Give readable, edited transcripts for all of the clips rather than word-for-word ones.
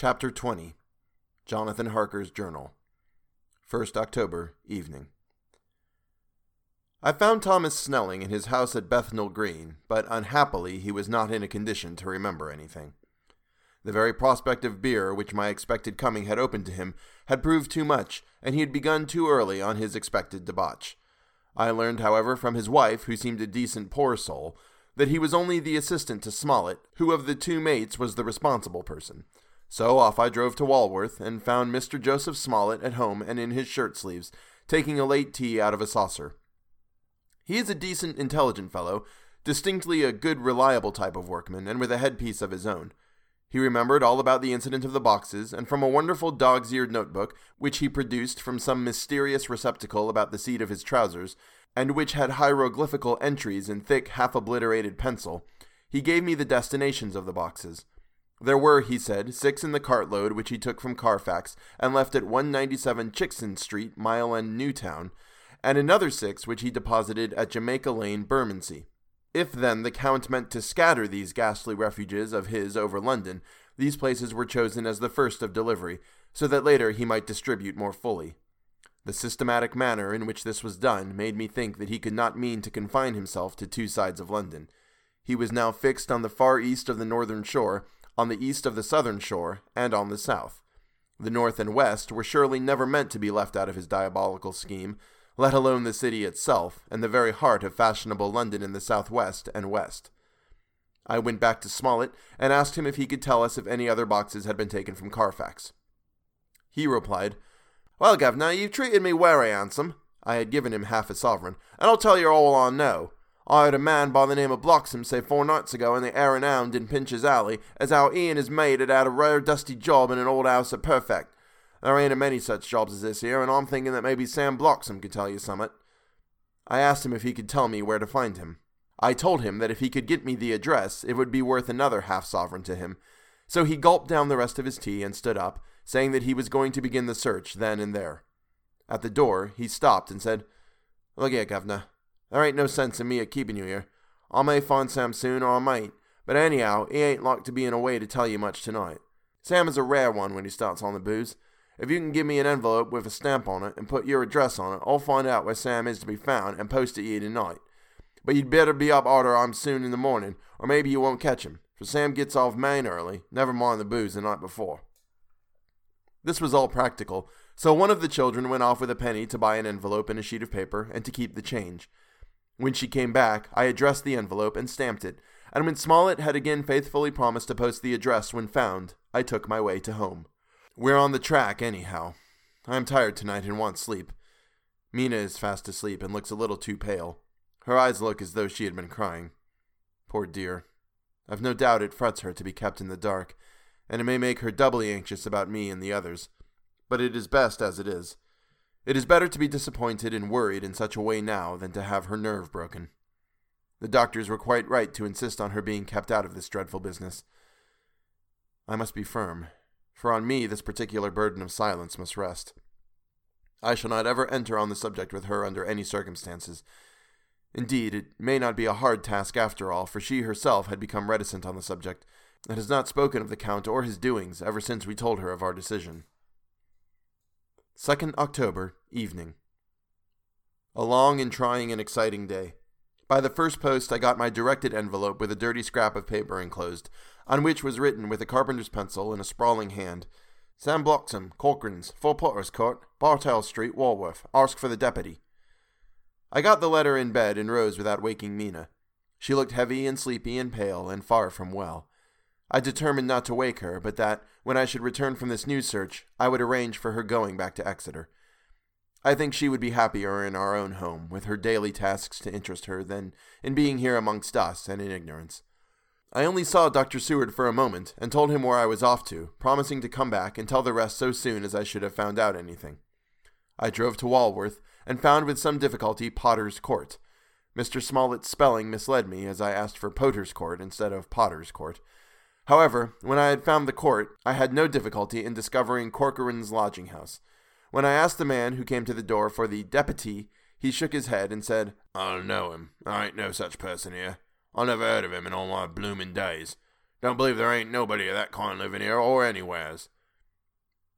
Chapter 20. Jonathan Harker's Journal. 1st October, evening. I found Thomas Snelling in his house at Bethnal Green, but unhappily he was not in a condition to remember anything. The very prospect of beer which my expected coming had opened to him had proved too much, and he had begun too early on his expected debauch. I learned, however, from his wife, who seemed a decent poor soul, that he was only the assistant to Smollett, who of the two mates was the responsible person. So off I drove to Walworth, and found Mr. Joseph Smollett at home and in his shirt-sleeves, taking a late tea out of a saucer. He is a decent, intelligent fellow, distinctly a good, reliable type of workman, and with a headpiece of his own. He remembered all about the incident of the boxes, and from a wonderful dog's-eared notebook, which he produced from some mysterious receptacle about the seat of his trousers, and which had hieroglyphical entries in thick, half-obliterated pencil, he gave me the destinations of the boxes. There were, he said, 6 in the cartload which he took from Carfax and left at 197 Chicksand Street, Mile End, Newtown, and another 6 which he deposited at Jamaica Lane, Bermondsey. If, then, the Count meant to scatter these ghastly refuges of his over London, these places were chosen as the first of delivery, so that later he might distribute more fully. The systematic manner in which this was done made me think that he could not mean to confine himself to 2 sides of London. He was now fixed on the far east of the northern shore, on the east of the southern shore, and on the south. The north and west were surely never meant to be left out of his diabolical scheme, let alone the city itself, and the very heart of fashionable London in the southwest and west. I went back to Smollett, and asked him if he could tell us if any other boxes had been taken from Carfax. He replied, "Well, Governor, you've treated me wery handsome." I had given him half a sovereign, "and I'll tell you all I know. I heard a man by the name of Bloxham say 4 nights ago in the Hare and Hound in Pinch's Alley as how he and his mate had had a rare dusty job in an old house at Perfect. There ain't a many such jobs as this here, and I'm thinking that maybe Sam Bloxham could tell you summit." I asked him if he could tell me where to find him. I told him that if he could get me the address, it would be worth another half-sovereign to him. So he gulped down the rest of his tea and stood up, saying that he was going to begin the search then and there. At the door, he stopped and said, "Look here, Governor. There ain't no sense in me a-keeping you here. I may find Sam soon, or I mayn't, but anyhow, he ain't like to be in a way to tell you much tonight. Sam is a rare one when he starts on the booze. If you can give me an envelope with a stamp on it and put your address on it, I'll find out where Sam is to be found and post it you tonight. But you'd better be up arter I'm soon in the morning, or maybe you won't catch him, for Sam gets off main early, never mind the booze the night before." This was all practical, so one of the children went off with a penny to buy an envelope and a sheet of paper, and to keep the change. When she came back, I addressed the envelope and stamped it, and when Smollett had again faithfully promised to post the address when found, I took my way to home. We're on the track, anyhow. I am tired tonight and want sleep. Mina is fast asleep and looks a little too pale. Her eyes look as though she had been crying. Poor dear. I've no doubt it frets her to be kept in the dark, and it may make her doubly anxious about me and the others. But it is best as it is. It is better to be disappointed and worried in such a way now than to have her nerve broken. The doctors were quite right to insist on her being kept out of this dreadful business. I must be firm, for on me this particular burden of silence must rest. I shall not ever enter on the subject with her under any circumstances. Indeed, it may not be a hard task after all, for she herself had become reticent on the subject, and has not spoken of the Count or his doings ever since we told her of our decision. 2nd October, evening. A long and trying and exciting day. By the first post I got my directed envelope with a dirty scrap of paper enclosed, on which was written with a carpenter's pencil in a sprawling hand, "Sam Bloxham, Colquhouns, 4 Porters Court, Bartel Street, Walworth. Ask for the deputy." I got the letter in bed and rose without waking Mina. She looked heavy and sleepy and pale and far from well. I determined not to wake her, but that, when I should return from this new search, I would arrange for her going back to Exeter. I think she would be happier in our own home, with her daily tasks to interest her, than in being here amongst us and in ignorance. I only saw Dr. Seward for a moment, and told him where I was off to, promising to come back and tell the rest so soon as I should have found out anything. I drove to Walworth, and found with some difficulty Potter's Court. Mr. Smollett's spelling misled me, as I asked for Potter's Court instead of Potter's Court. However, when I had found the court, I had no difficulty in discovering Corcoran's lodging-house. When I asked the man who came to the door for the deputy, he shook his head and said, "I don't know him. I ain't no such person here. I never heard of him in all my bloomin' days. Don't believe there ain't nobody of that kind living here or anywheres."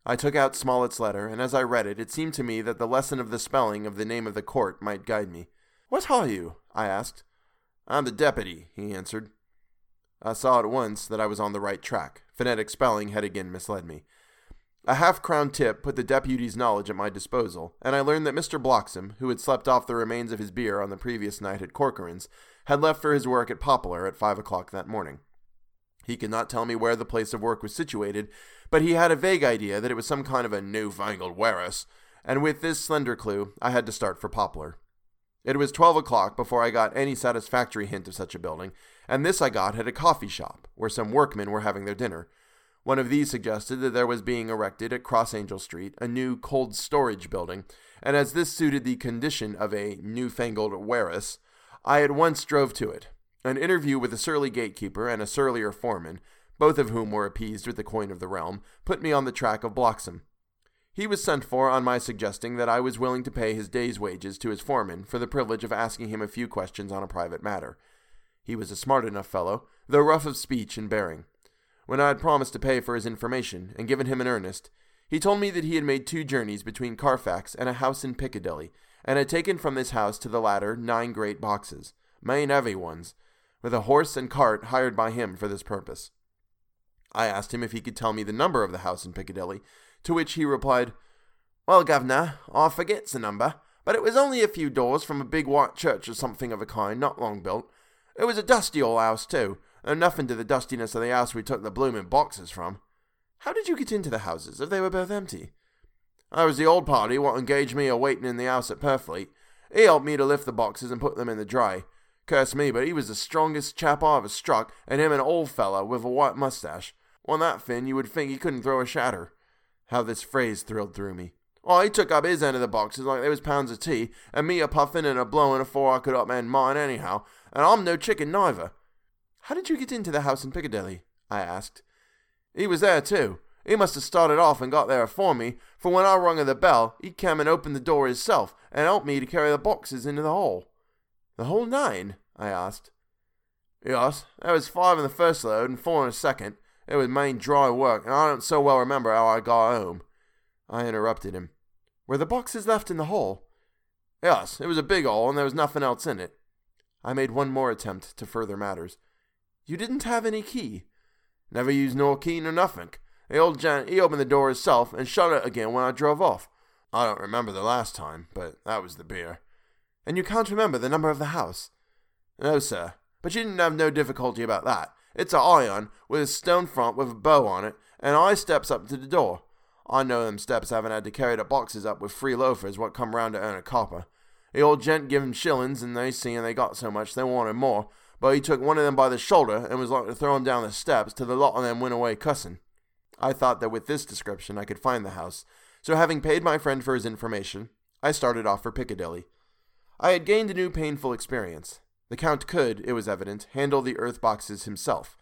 I took out Smollett's letter, and as I read it, it seemed to me that the lesson of the spelling of the name of the court might guide me. "What are you?" I asked. "I'm the deputy," he answered. I saw at once that I was on the right track. Phonetic spelling had again misled me. A half-crown tip put the deputy's knowledge at my disposal, and I learned that Mr. Bloxham, who had slept off the remains of his beer on the previous night at Corcoran's, had left for his work at Poplar at 5 o'clock that morning. He could not tell me where the place of work was situated, but he had a vague idea that it was some kind of a newfangled warehouse, and with this slender clue, I had to start for Poplar. It was 12 o'clock before I got any satisfactory hint of such a building, and this I got at a coffee shop, where some workmen were having their dinner. One of these suggested that there was being erected at Cross Angel Street a new cold storage building, and as this suited the condition of a newfangled warehouse, I at once drove to it. An interview with a surly gatekeeper and a surlier foreman, both of whom were appeased with the coin of the realm, put me on the track of Bloxham. He was sent for on my suggesting that I was willing to pay his day's wages to his foreman for the privilege of asking him a few questions on a private matter. He was a smart enough fellow, though rough of speech and bearing. When I had promised to pay for his information and given him an earnest, he told me that he had made 2 journeys between Carfax and a house in Piccadilly, and had taken from this house to the latter 9 great boxes, main heavy ones, with a horse and cart hired by him for this purpose. I asked him if he could tell me the number of the house in Piccadilly, to which he replied, "Well, Governor, I forgets the number, but it was only a few doors from a big white church or something of a kind, not long built. It was a dusty old house, too, and nothing to the dustiness of the house we took the bloomin' boxes from." "How did you get into the houses, if they were both empty?" "I was the old party what engaged me a waitin' in the house at Purfleet. He helped me to lift the boxes and put them in the dray. Curse me, but he was the strongest chap I ever struck, and him an old fella with a white mustache. On that fin, you would think he couldn't throw a shatter." How this phrase thrilled through me. "Oh, he took up his end of the boxes like they was pounds of tea, and me a puffin' and a blowin' afore I could upend mine anyhow, and I'm no chicken neither." "How did you get into the house in Piccadilly?" I asked. "He was there too. He must have started off and got there afore me, for when I rung of the bell, he came and opened the door hisself, and helped me to carry the boxes into the hall." "The whole 9? I asked. "Yes, there was 5 in the first load and 4 in the second. It was main dry work, and I don't so well remember how I got home." I interrupted him. "Were the boxes left in the hole?" "Yes, it was a big hole, and there was nothing else in it." I made one more attempt to further matters. "You didn't have any key?" "Never used no key nor nothing. The old gent, he opened the door hisself and shut it again when I drove off. I don't remember the last time, but that was the beer." "And you can't remember the number of the house?" "No, sir. But you didn't have no difficulty about that. It's a high 'un with a stone front with a bow on it, and I steps up to the door. I know them steps haven't had to carry the boxes up with free loafers what come round to earn a copper. The old gent give 'em shillings, and they seeing they got so much, they wanted more, but he took one of them by the shoulder and was like to throw him down the steps till the lot of them went away cussing." I thought that with this description I could find the house, so having paid my friend for his information, I started off for Piccadilly. I had gained a new painful experience. The Count could, it was evident, handle the earth boxes himself.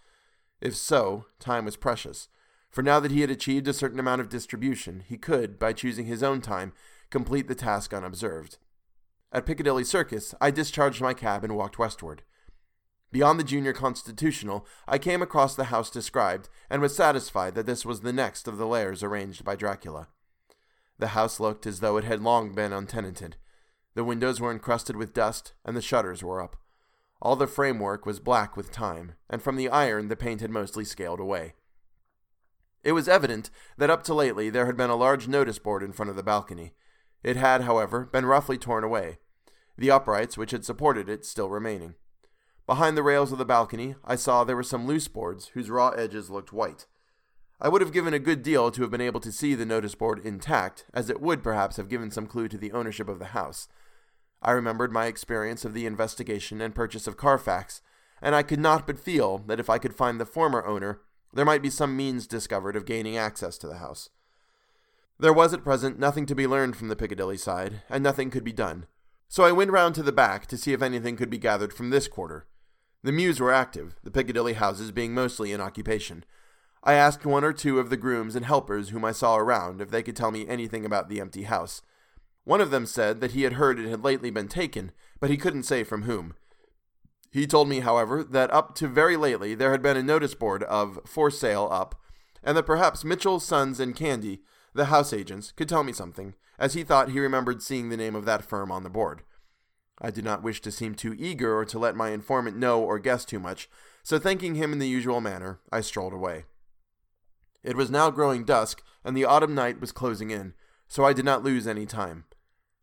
If so, time was precious, for now that he had achieved a certain amount of distribution, he could, by choosing his own time, complete the task unobserved. At Piccadilly Circus, I discharged my cab and walked westward. Beyond the Junior Constitutional, I came across the house described, and was satisfied that this was the next of the lairs arranged by Dracula. The house looked as though it had long been untenanted. The windows were encrusted with dust, and the shutters were up. All the framework was black with time, and from the iron the paint had mostly scaled away. It was evident that up to lately there had been a large notice board in front of the balcony. It had, however, been roughly torn away, the uprights which had supported it still remaining. Behind the rails of the balcony I saw there were some loose boards whose raw edges looked white. I would have given a good deal to have been able to see the notice board intact, as it would perhaps have given some clue to the ownership of the house. I remembered my experience of the investigation and purchase of Carfax, and I could not but feel that if I could find the former owner, there might be some means discovered of gaining access to the house. There was at present nothing to be learned from the Piccadilly side, and nothing could be done, so I went round to the back to see if anything could be gathered from this quarter. The mews were active, the Piccadilly houses being mostly in occupation. I asked one or two of the grooms and helpers whom I saw around if they could tell me anything about the empty house. One of them said that he had heard it had lately been taken, but he couldn't say from whom. He told me, however, that up to very lately there had been a notice board of "For Sale Up," and that perhaps Mitchell, Sons, and Candy, the house agents, could tell me something, as he thought he remembered seeing the name of that firm on the board. I did not wish to seem too eager or to let my informant know or guess too much, so thanking him in the usual manner, I strolled away. It was now growing dusk, and the autumn night was closing in, so I did not lose any time.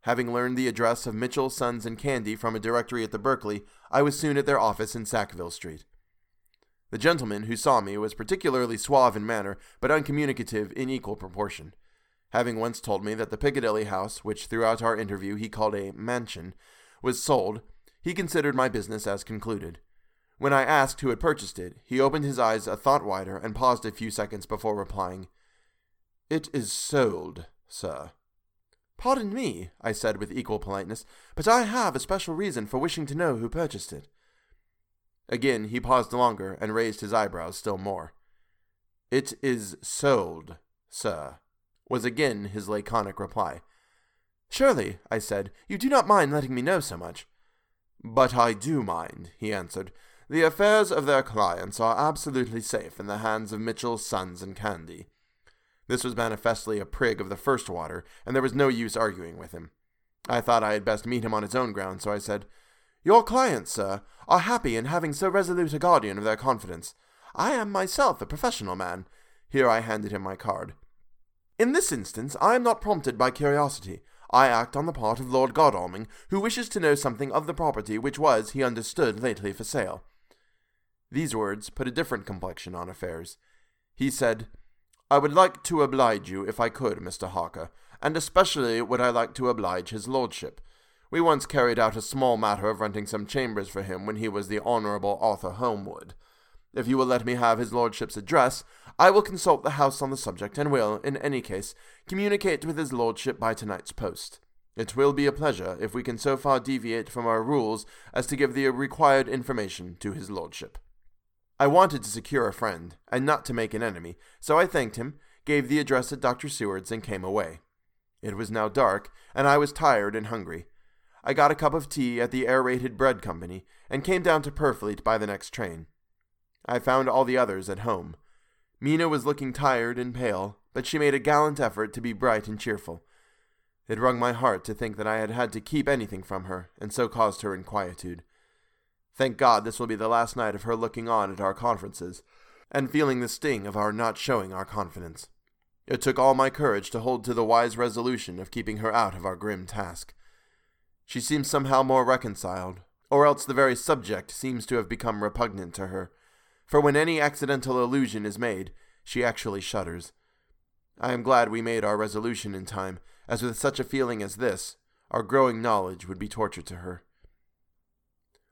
Having learned the address of Mitchell, Sons, and Candy from a directory at the Berkeley, I was soon at their office in Sackville Street. The gentleman who saw me was particularly suave in manner, but uncommunicative in equal proportion. Having once told me that the Piccadilly house, which throughout our interview he called a mansion, was sold, he considered my business as concluded. When I asked who had purchased it, he opened his eyes a thought wider and paused a few seconds before replying, "It is sold, sir." "Pardon me," I said with equal politeness, "but I have a special reason for wishing to know who purchased it." Again he paused longer and raised his eyebrows still more. "It is sold, sir," was again his laconic reply. "Surely," I said, "you do not mind letting me know so much." "But I do mind," he answered. "The affairs of their clients are absolutely safe in the hands of Mitchell, Sons, and Candy." This was manifestly a prig of the first water, and there was no use arguing with him. I thought I had best meet him on his own ground, so I said, "Your clients, sir, are happy in having so resolute a guardian of their confidence. I am myself a professional man." Here I handed him my card. "In this instance, I am not prompted by curiosity. I act on the part of Lord Godalming, who wishes to know something of the property which was, he understood, lately for sale." These words put a different complexion on affairs. He said, "I would like to oblige you if I could, Mr. Harker, and especially would I like to oblige his lordship. We once carried out a small matter of renting some chambers for him when he was the Honourable Arthur Holmwood. If you will let me have his lordship's address, I will consult the house on the subject and will, in any case, communicate with his lordship by tonight's post. It will be a pleasure if we can so far deviate from our rules as to give the required information to his lordship." I wanted to secure a friend, and not to make an enemy, so I thanked him, gave the address at Dr. Seward's, and came away. It was now dark, and I was tired and hungry. I got a cup of tea at the Aerated Bread Company, and came down to Purfleet by the next train. I found all the others at home. Mina was looking tired and pale, but she made a gallant effort to be bright and cheerful. It wrung my heart to think that I had had to keep anything from her, and so caused her inquietude. Thank God this will be the last night of her looking on at our conferences, and feeling the sting of our not showing our confidence. It took all my courage to hold to the wise resolution of keeping her out of our grim task. She seems somehow more reconciled, or else the very subject seems to have become repugnant to her, for when any accidental allusion is made, she actually shudders. I am glad we made our resolution in time, as with such a feeling as this, our growing knowledge would be torture to her.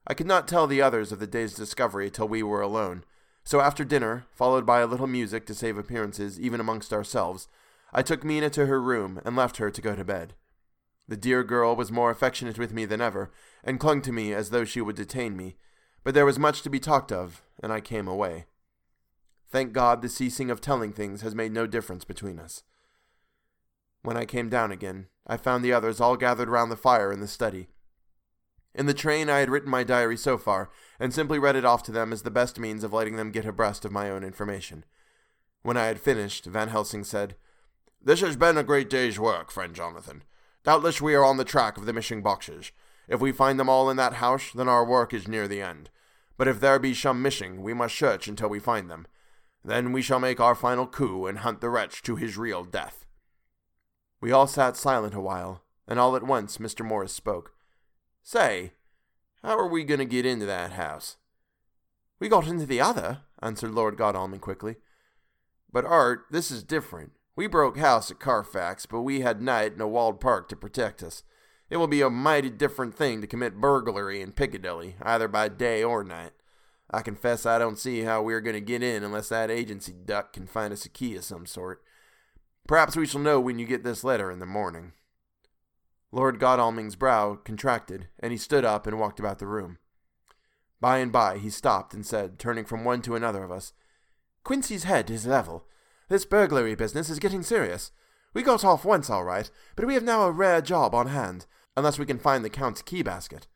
I could not tell the others of the day's discovery till we were alone, so after dinner, followed by a little music to save appearances even amongst ourselves, I took Mina to her room and left her to go to bed. The dear girl was more affectionate with me than ever, and clung to me as though she would detain me, but there was much to be talked of, and I came away. Thank God the ceasing of telling things has made no difference between us. When I came down again, I found the others all gathered round the fire in the study. In the train I had written my diary so far, and simply read it off to them as the best means of letting them get abreast of my own information. When I had finished, Van Helsing said, "This has been a great day's work, friend Jonathan. Doubtless we are on the track of the missing boxes. If we find them all in that house, then our work is near the end. But if there be some missing, we must search until we find them. Then we shall make our final coup and hunt the wretch to his real death." We all sat silent a while, and all at once Mr. Morris spoke. "Say, how are we going to get into that house?" "We got into the other," answered Lord Godalming quickly. "But, Art, this is different. We broke house at Carfax, but we had night and a walled park to protect us. It will be a mighty different thing to commit burglary in Piccadilly, either by day or night. I confess I don't see how we are going to get in unless that agency duck can find us a key of some sort. Perhaps we shall know when you get this letter in the morning." Lord Godalming's brow contracted, and he stood up and walked about the room. By and by he stopped and said, turning from one to another of us, "Quincy's head is level. This burglary business is getting serious. We got off once all right, but we have now a rare job on hand, unless we can find the Count's key basket.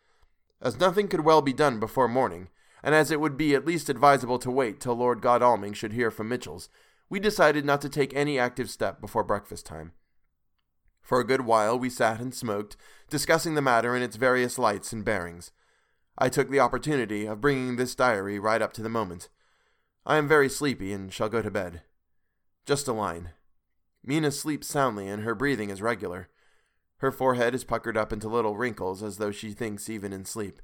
as nothing could well be done before morning, and as it would be at least advisable to wait till Lord Godalming should hear from Mitchell's, we decided not to take any active step before breakfast time. For a good while we sat and smoked, discussing the matter in its various lights and bearings. I took the opportunity of bringing this diary right up to the moment. I am very sleepy and shall go to bed. Just a line. Mina sleeps soundly and her breathing is regular. Her forehead is puckered up into little wrinkles as though she thinks even in sleep.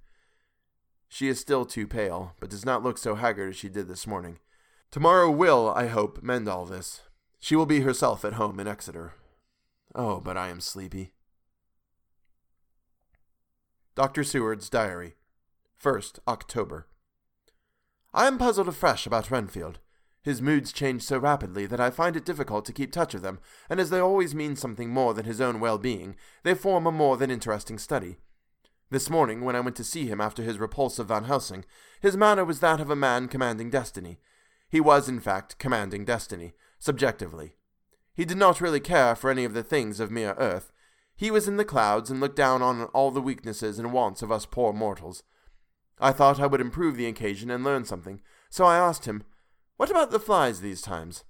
She is still too pale, but does not look so haggard as she did this morning. Tomorrow will, I hope, mend all this. She will be herself at home in Exeter. Oh, but I am sleepy. Dr. Seward's Diary, 1st October. I am puzzled afresh about Renfield. His moods change so rapidly that I find it difficult to keep touch of them, and as they always mean something more than his own well-being, they form a more than interesting study. This morning, when I went to see him after his repulse of Van Helsing, his manner was that of a man commanding destiny. He was, in fact, commanding destiny, subjectively. He did not really care for any of the things of mere earth. He was in the clouds and looked down on all the weaknesses and wants of us poor mortals. I thought I would improve the occasion and learn something, so I asked him, "What about the flies these times?"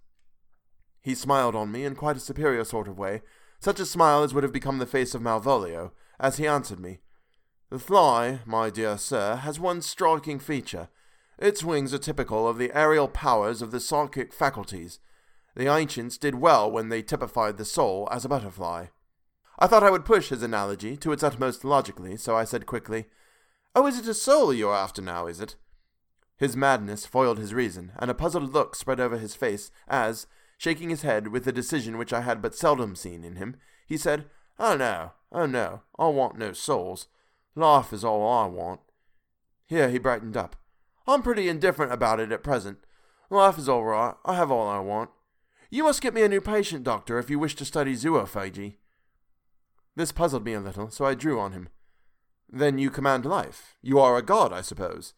He smiled on me in quite a superior sort of way, such a smile as would have become the face of Malvolio, as he answered me, "The fly, my dear sir, has one striking feature. Its wings are typical of the aerial powers of the psychic faculties. The ancients did well when they typified the soul as a butterfly." I thought I would push his analogy to its utmost logically, so I said quickly, "Oh, is it a soul you're after now, is it?" His madness foiled his reason, and a puzzled look spread over his face as, shaking his head with a decision which I had but seldom seen in him, he said, Oh no, I want no souls. Life is all I want." Here he brightened up. "I'm pretty indifferent about it at present. Life is all right. I have all I want. You must get me a new patient, doctor, if you wish to study zoophagy." This puzzled me a little, so I drew on him. "Then you command life. You are a god, I suppose."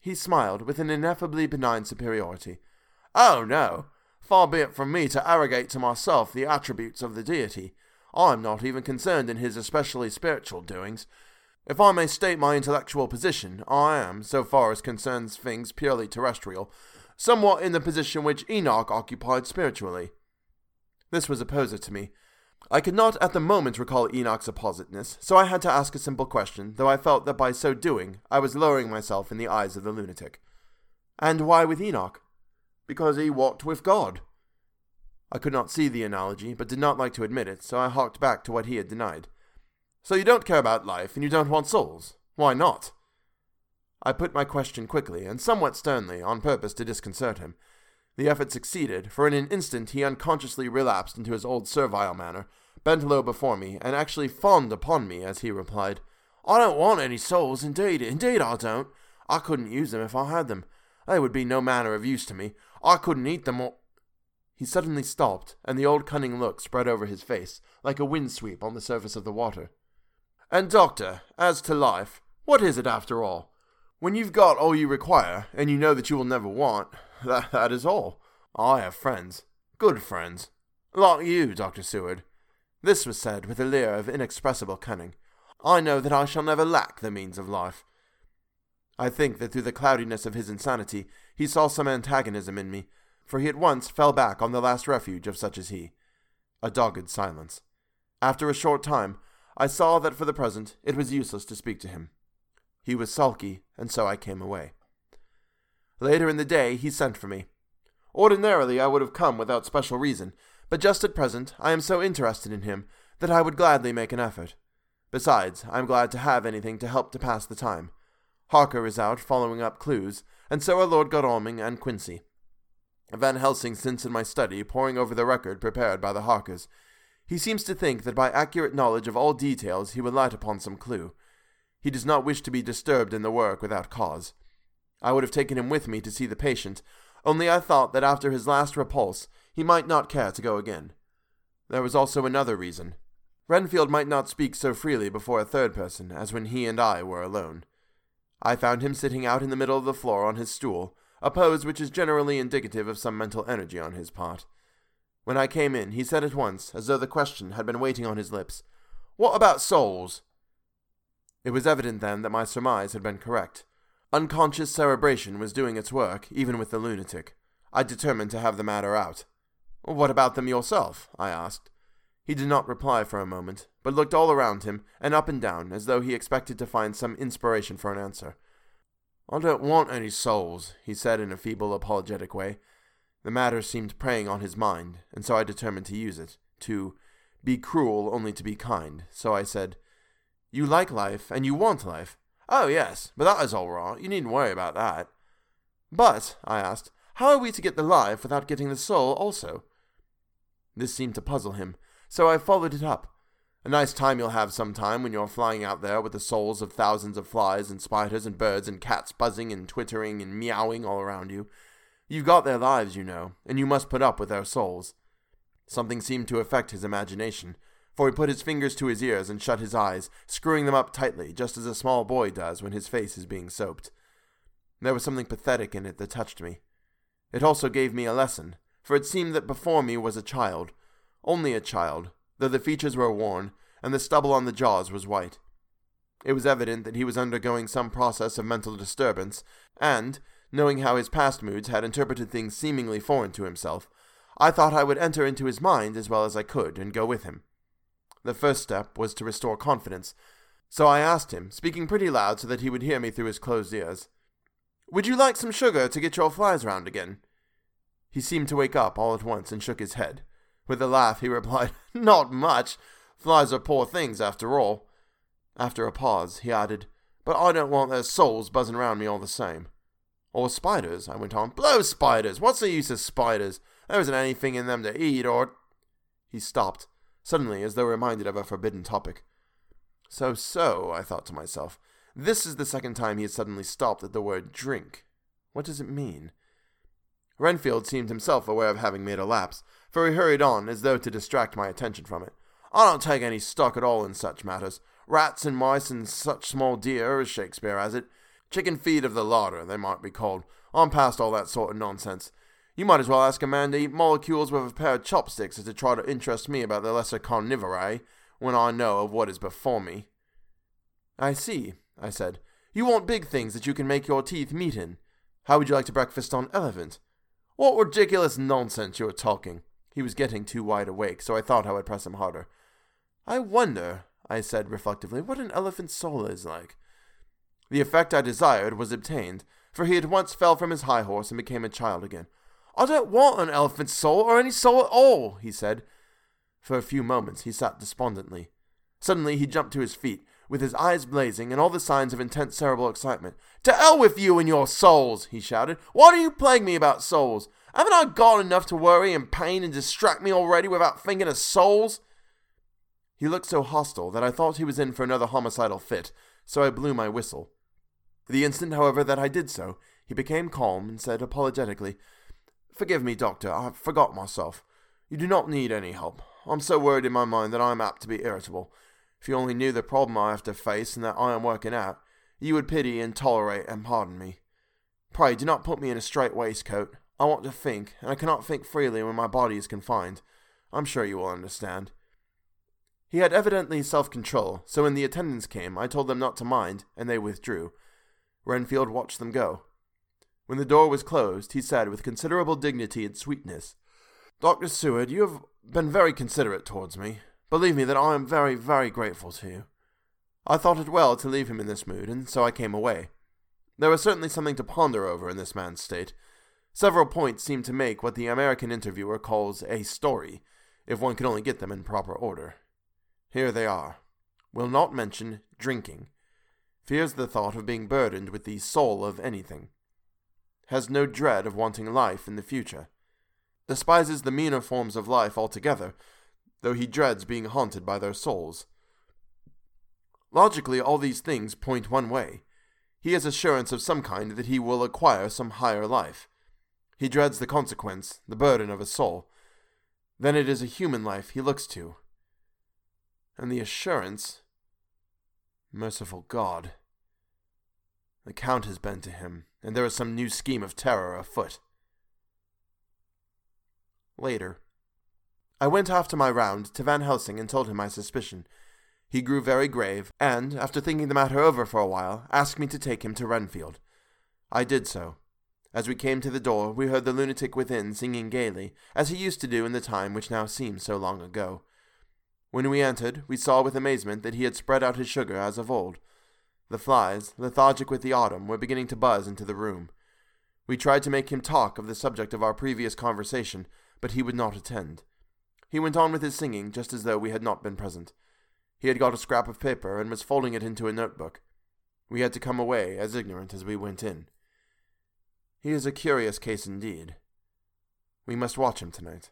He smiled with an ineffably benign superiority. "Oh, no. Far be it from me to arrogate to myself the attributes of the deity. I am not even concerned in his especially spiritual doings. If I may state my intellectual position, I am, so far as concerns things purely terrestrial, somewhat in the position which Enoch occupied spiritually." This was a poser to me. I could not at the moment recall Enoch's appositeness, so I had to ask a simple question, though I felt that by so doing I was lowering myself in the eyes of the lunatic. "And why with Enoch?" "Because he walked with God." I could not see the analogy, but did not like to admit it, so I harked back to what he had denied. "So you don't care about life, and you don't want souls. Why not?" I put my question quickly, and somewhat sternly, on purpose to disconcert him. The effort succeeded, for in an instant he unconsciously relapsed into his old servile manner, bent low before me, and actually fawned upon me as he replied, "I don't want any souls, indeed I don't. I couldn't use them if I had them. They would be no manner of use to me. I couldn't eat them or—" He suddenly stopped, and the old cunning look spread over his face, like a windsweep on the surface of the water. "And doctor, as to life, what is it after all? When you've got all you require, and you know that you will never want, that is all. I have friends, good friends, like you, Dr. Seward." This was said with a leer of inexpressible cunning. "I know that I shall never lack the means of life." I think that through the cloudiness of his insanity, he saw some antagonism in me, for he at once fell back on the last refuge of such as he. A dogged silence. After a short time, I saw that for the present it was useless to speak to him. He was sulky, and so I came away. Later in the day he sent for me. Ordinarily I would have come without special reason, but just at present I am so interested in him that I would gladly make an effort. Besides, I am glad to have anything to help to pass the time. Harker is out following up clues, and so are Lord Godalming and Quincy. Van Helsing sits in my study poring over the record prepared by the Harkers. He seems to think that by accurate knowledge of all details he will light upon some clue. He does not wish to be disturbed in the work without cause. I would have taken him with me to see the patient, only I thought that after his last repulse he might not care to go again. There was also another reason. Renfield might not speak so freely before a third person as when he and I were alone. I found him sitting out in the middle of the floor on his stool, a pose which is generally indicative of some mental energy on his part. When I came in, he said at once, as though the question had been waiting on his lips, "What about souls?" It was evident then that my surmise had been correct. Unconscious cerebration was doing its work, even with the lunatic. I determined to have the matter out. "What about them yourself?" I asked. He did not reply for a moment, but looked all around him and up and down as though he expected to find some inspiration for an answer. "I don't want any souls," he said in a feeble, apologetic way. The matter seemed preying on his mind, and so I determined to use it, to be cruel only to be kind. So I said, "You like life, and you want life." "Oh, yes, but that is all right. You needn't worry about that." "But," I asked, "how are we to get the life without getting the soul also?" This seemed to puzzle him, so I followed it up. "A nice time you'll have sometime when you're flying out there with the souls of thousands of flies and spiders and birds and cats buzzing and twittering and meowing all around you. You've got their lives, you know, and you must put up with their souls." Something seemed to affect his imagination, for he put his fingers to his ears and shut his eyes, screwing them up tightly, just as a small boy does when his face is being soaped. There was something pathetic in it that touched me. It also gave me a lesson, for it seemed that before me was a child, only a child, though the features were worn, and the stubble on the jaws was white. It was evident that he was undergoing some process of mental disturbance, and, knowing how his past moods had interpreted things seemingly foreign to himself, I thought I would enter into his mind as well as I could and go with him. The first step was to restore confidence, so I asked him, speaking pretty loud so that he would hear me through his closed ears, "Would you like some sugar to get your flies round again?" He seemed to wake up all at once and shook his head. With a laugh he replied, "Not much. Flies are poor things, after all." After a pause, he added, "But I don't want their souls buzzing round me all the same." "Or spiders," I went on. "Blow spiders! What's the use of spiders? There isn't anything in them to eat, or—" He stopped, suddenly as though reminded of a forbidden topic. So, I thought to myself, this is the second time he had suddenly stopped at the word drink. What does it mean? Renfield seemed himself aware of having made a lapse, for he hurried on as though to distract my attention from it. "I don't take any stock at all in such matters. Rats and mice and such small deer, as Shakespeare has it. Chicken feed of the larder, they might be called. I'm past all that sort of nonsense. You might as well ask a man to eat molecules with a pair of chopsticks as to try to interest me about the lesser carnivorae, when I know of what is before me." "I see," I said. "You want big things that you can make your teeth meet in. How would you like to breakfast on elephant?" "What ridiculous nonsense you are talking." He was getting too wide awake, so I thought I would press him harder. "I wonder," I said reflectively, "what an elephant's soul is like." The effect I desired was obtained, for he at once fell from his high horse and became a child again. "I don't want an elephant's soul, or any soul at all," he said. For a few moments he sat despondently. Suddenly he jumped to his feet, with his eyes blazing and all the signs of intense cerebral excitement. "To hell with you and your souls!" he shouted. "Why do you plague me about souls? Haven't I got enough to worry and pain and distract me already without thinking of souls?" He looked so hostile that I thought he was in for another homicidal fit, so I blew my whistle. The instant, however, that I did so, he became calm and said apologetically, "Forgive me, Doctor, I forgot myself. You do not need any help. I'm so worried in my mind that I am apt to be irritable. If you only knew the problem I have to face and that I am working out, you would pity and tolerate and pardon me. Pray do not put me in a straight waistcoat. I want to think, and I cannot think freely when my body is confined. I'm sure you will understand." He had evidently self-control, so when the attendants came, I told them not to mind, and they withdrew. Renfield watched them go. When the door was closed, he said with considerable dignity and sweetness, "Dr. Seward, you have been very considerate towards me. Believe me that I am very, very grateful to you." I thought it well to leave him in this mood, and so I came away. There was certainly something to ponder over in this man's state. Several points seemed to make what the American interviewer calls a story, if one could only get them in proper order. Here they are. Will not mention drinking. Fears the thought of being burdened with the soul of anything. Has no dread of wanting life in the future. Despises the meaner forms of life altogether, though he dreads being haunted by their souls. Logically, all these things point one way. He has assurance of some kind that he will acquire some higher life. He dreads the consequence, the burden of a soul. Then it is a human life he looks to. And the assurance... Merciful God! The Count has been to him, and there is some new scheme of terror afoot. Later. I went after my round to Van Helsing and told him my suspicion. He grew very grave, and, after thinking the matter over for a while, asked me to take him to Renfield. I did so. As we came to the door, we heard the lunatic within singing gaily, as he used to do in the time which now seemed so long ago. When we entered, we saw with amazement that he had spread out his sugar as of old. The flies, lethargic with the autumn, were beginning to buzz into the room. We tried to make him talk of the subject of our previous conversation, but he would not attend. He went on with his singing just as though we had not been present. He had got a scrap of paper and was folding it into a notebook. We had to come away as ignorant as we went in. He is a curious case indeed. We must watch him tonight.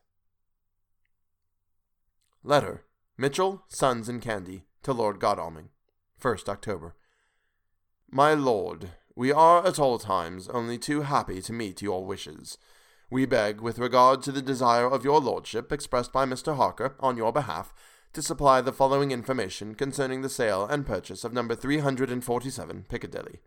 Letter. Mitchell, Sons, and Candy, to Lord Godalming. 1st October. My Lord, we are at all times only too happy to meet your wishes. We beg, with regard to the desire of your Lordship expressed by Mr. Harker on your behalf, to supply the following information concerning the sale and purchase of number 347 Piccadilly.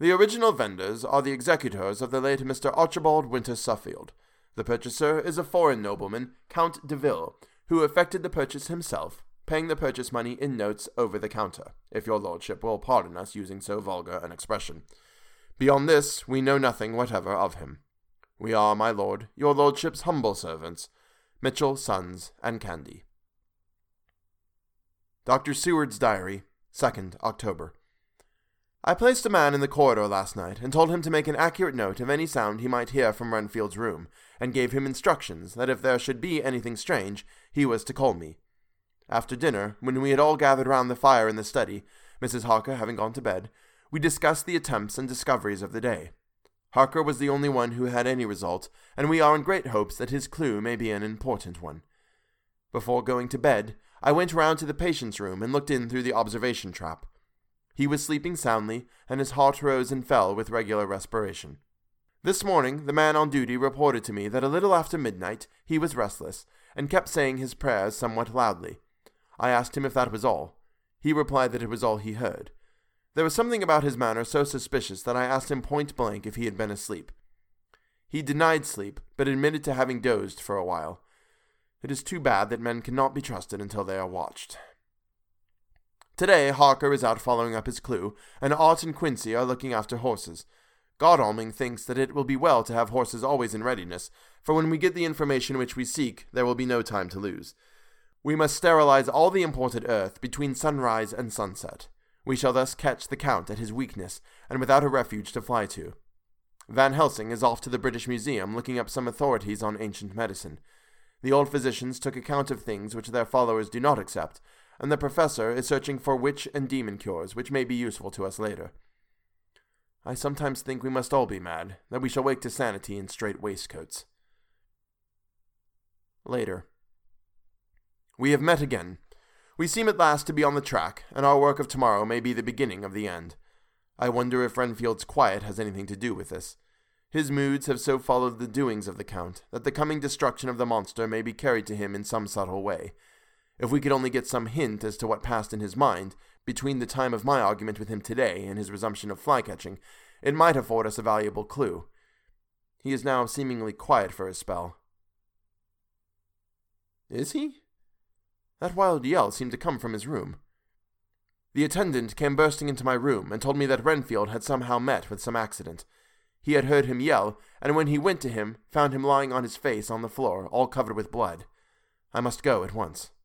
The original vendors are the executors of the late Mr. Archibald Winter Suffield. The purchaser is a foreign nobleman, Count Deville, who effected the purchase himself, paying the purchase money in notes over the counter, if your Lordship will pardon us using so vulgar an expression. Beyond this, we know nothing whatever of him. We are, my lord, your Lordship's humble servants, Mitchell, Sons, and Candy. Dr. Seward's Diary, 2nd October. I placed a man in the corridor last night, and told him to make an accurate note of any sound he might hear from Renfield's room, and gave him instructions that if there should be anything strange, he was to call me. After dinner, when we had all gathered round the fire in the study, Mrs. Harker having gone to bed, we discussed the attempts and discoveries of the day. Harker was the only one who had any result, and we are in great hopes that his clue may be an important one. Before going to bed, I went round to the patient's room and looked in through the observation trap. He was sleeping soundly, and his heart rose and fell with regular respiration. This morning the man on duty reported to me that a little after midnight he was restless, and kept saying his prayers somewhat loudly. I asked him if that was all. He replied that it was all he heard. There was something about his manner so suspicious that I asked him point-blank if he had been asleep. He denied sleep, but admitted to having dozed for a while. It is too bad that men cannot be trusted until they are watched. Today, Harker is out following up his clue, and Art and Quincy are looking after horses. Godalming thinks that it will be well to have horses always in readiness, for when we get the information which we seek, there will be no time to lose. We must sterilize all the imported earth between sunrise and sunset. We shall thus catch the Count at his weakness, and without a refuge to fly to. Van Helsing is off to the British Museum looking up some authorities on ancient medicine. The old physicians took account of things which their followers do not accept, and the professor is searching for witch and demon cures, which may be useful to us later. I sometimes think we must all be mad, that we shall wake to sanity in straight waistcoats. Later. We have met again. We seem at last to be on the track, and our work of tomorrow may be the beginning of the end. I wonder if Renfield's quiet has anything to do with this. His moods have so followed the doings of the Count, that the coming destruction of the monster may be carried to him in some subtle way. If we could only get some hint as to what passed in his mind, between the time of my argument with him today and his resumption of fly-catching, it might afford us a valuable clue. He is now seemingly quiet for a spell. Is he? That wild yell seemed to come from his room. The attendant came bursting into my room and told me that Renfield had somehow met with some accident. He had heard him yell, and when he went to him, found him lying on his face on the floor, all covered with blood. I must go at once.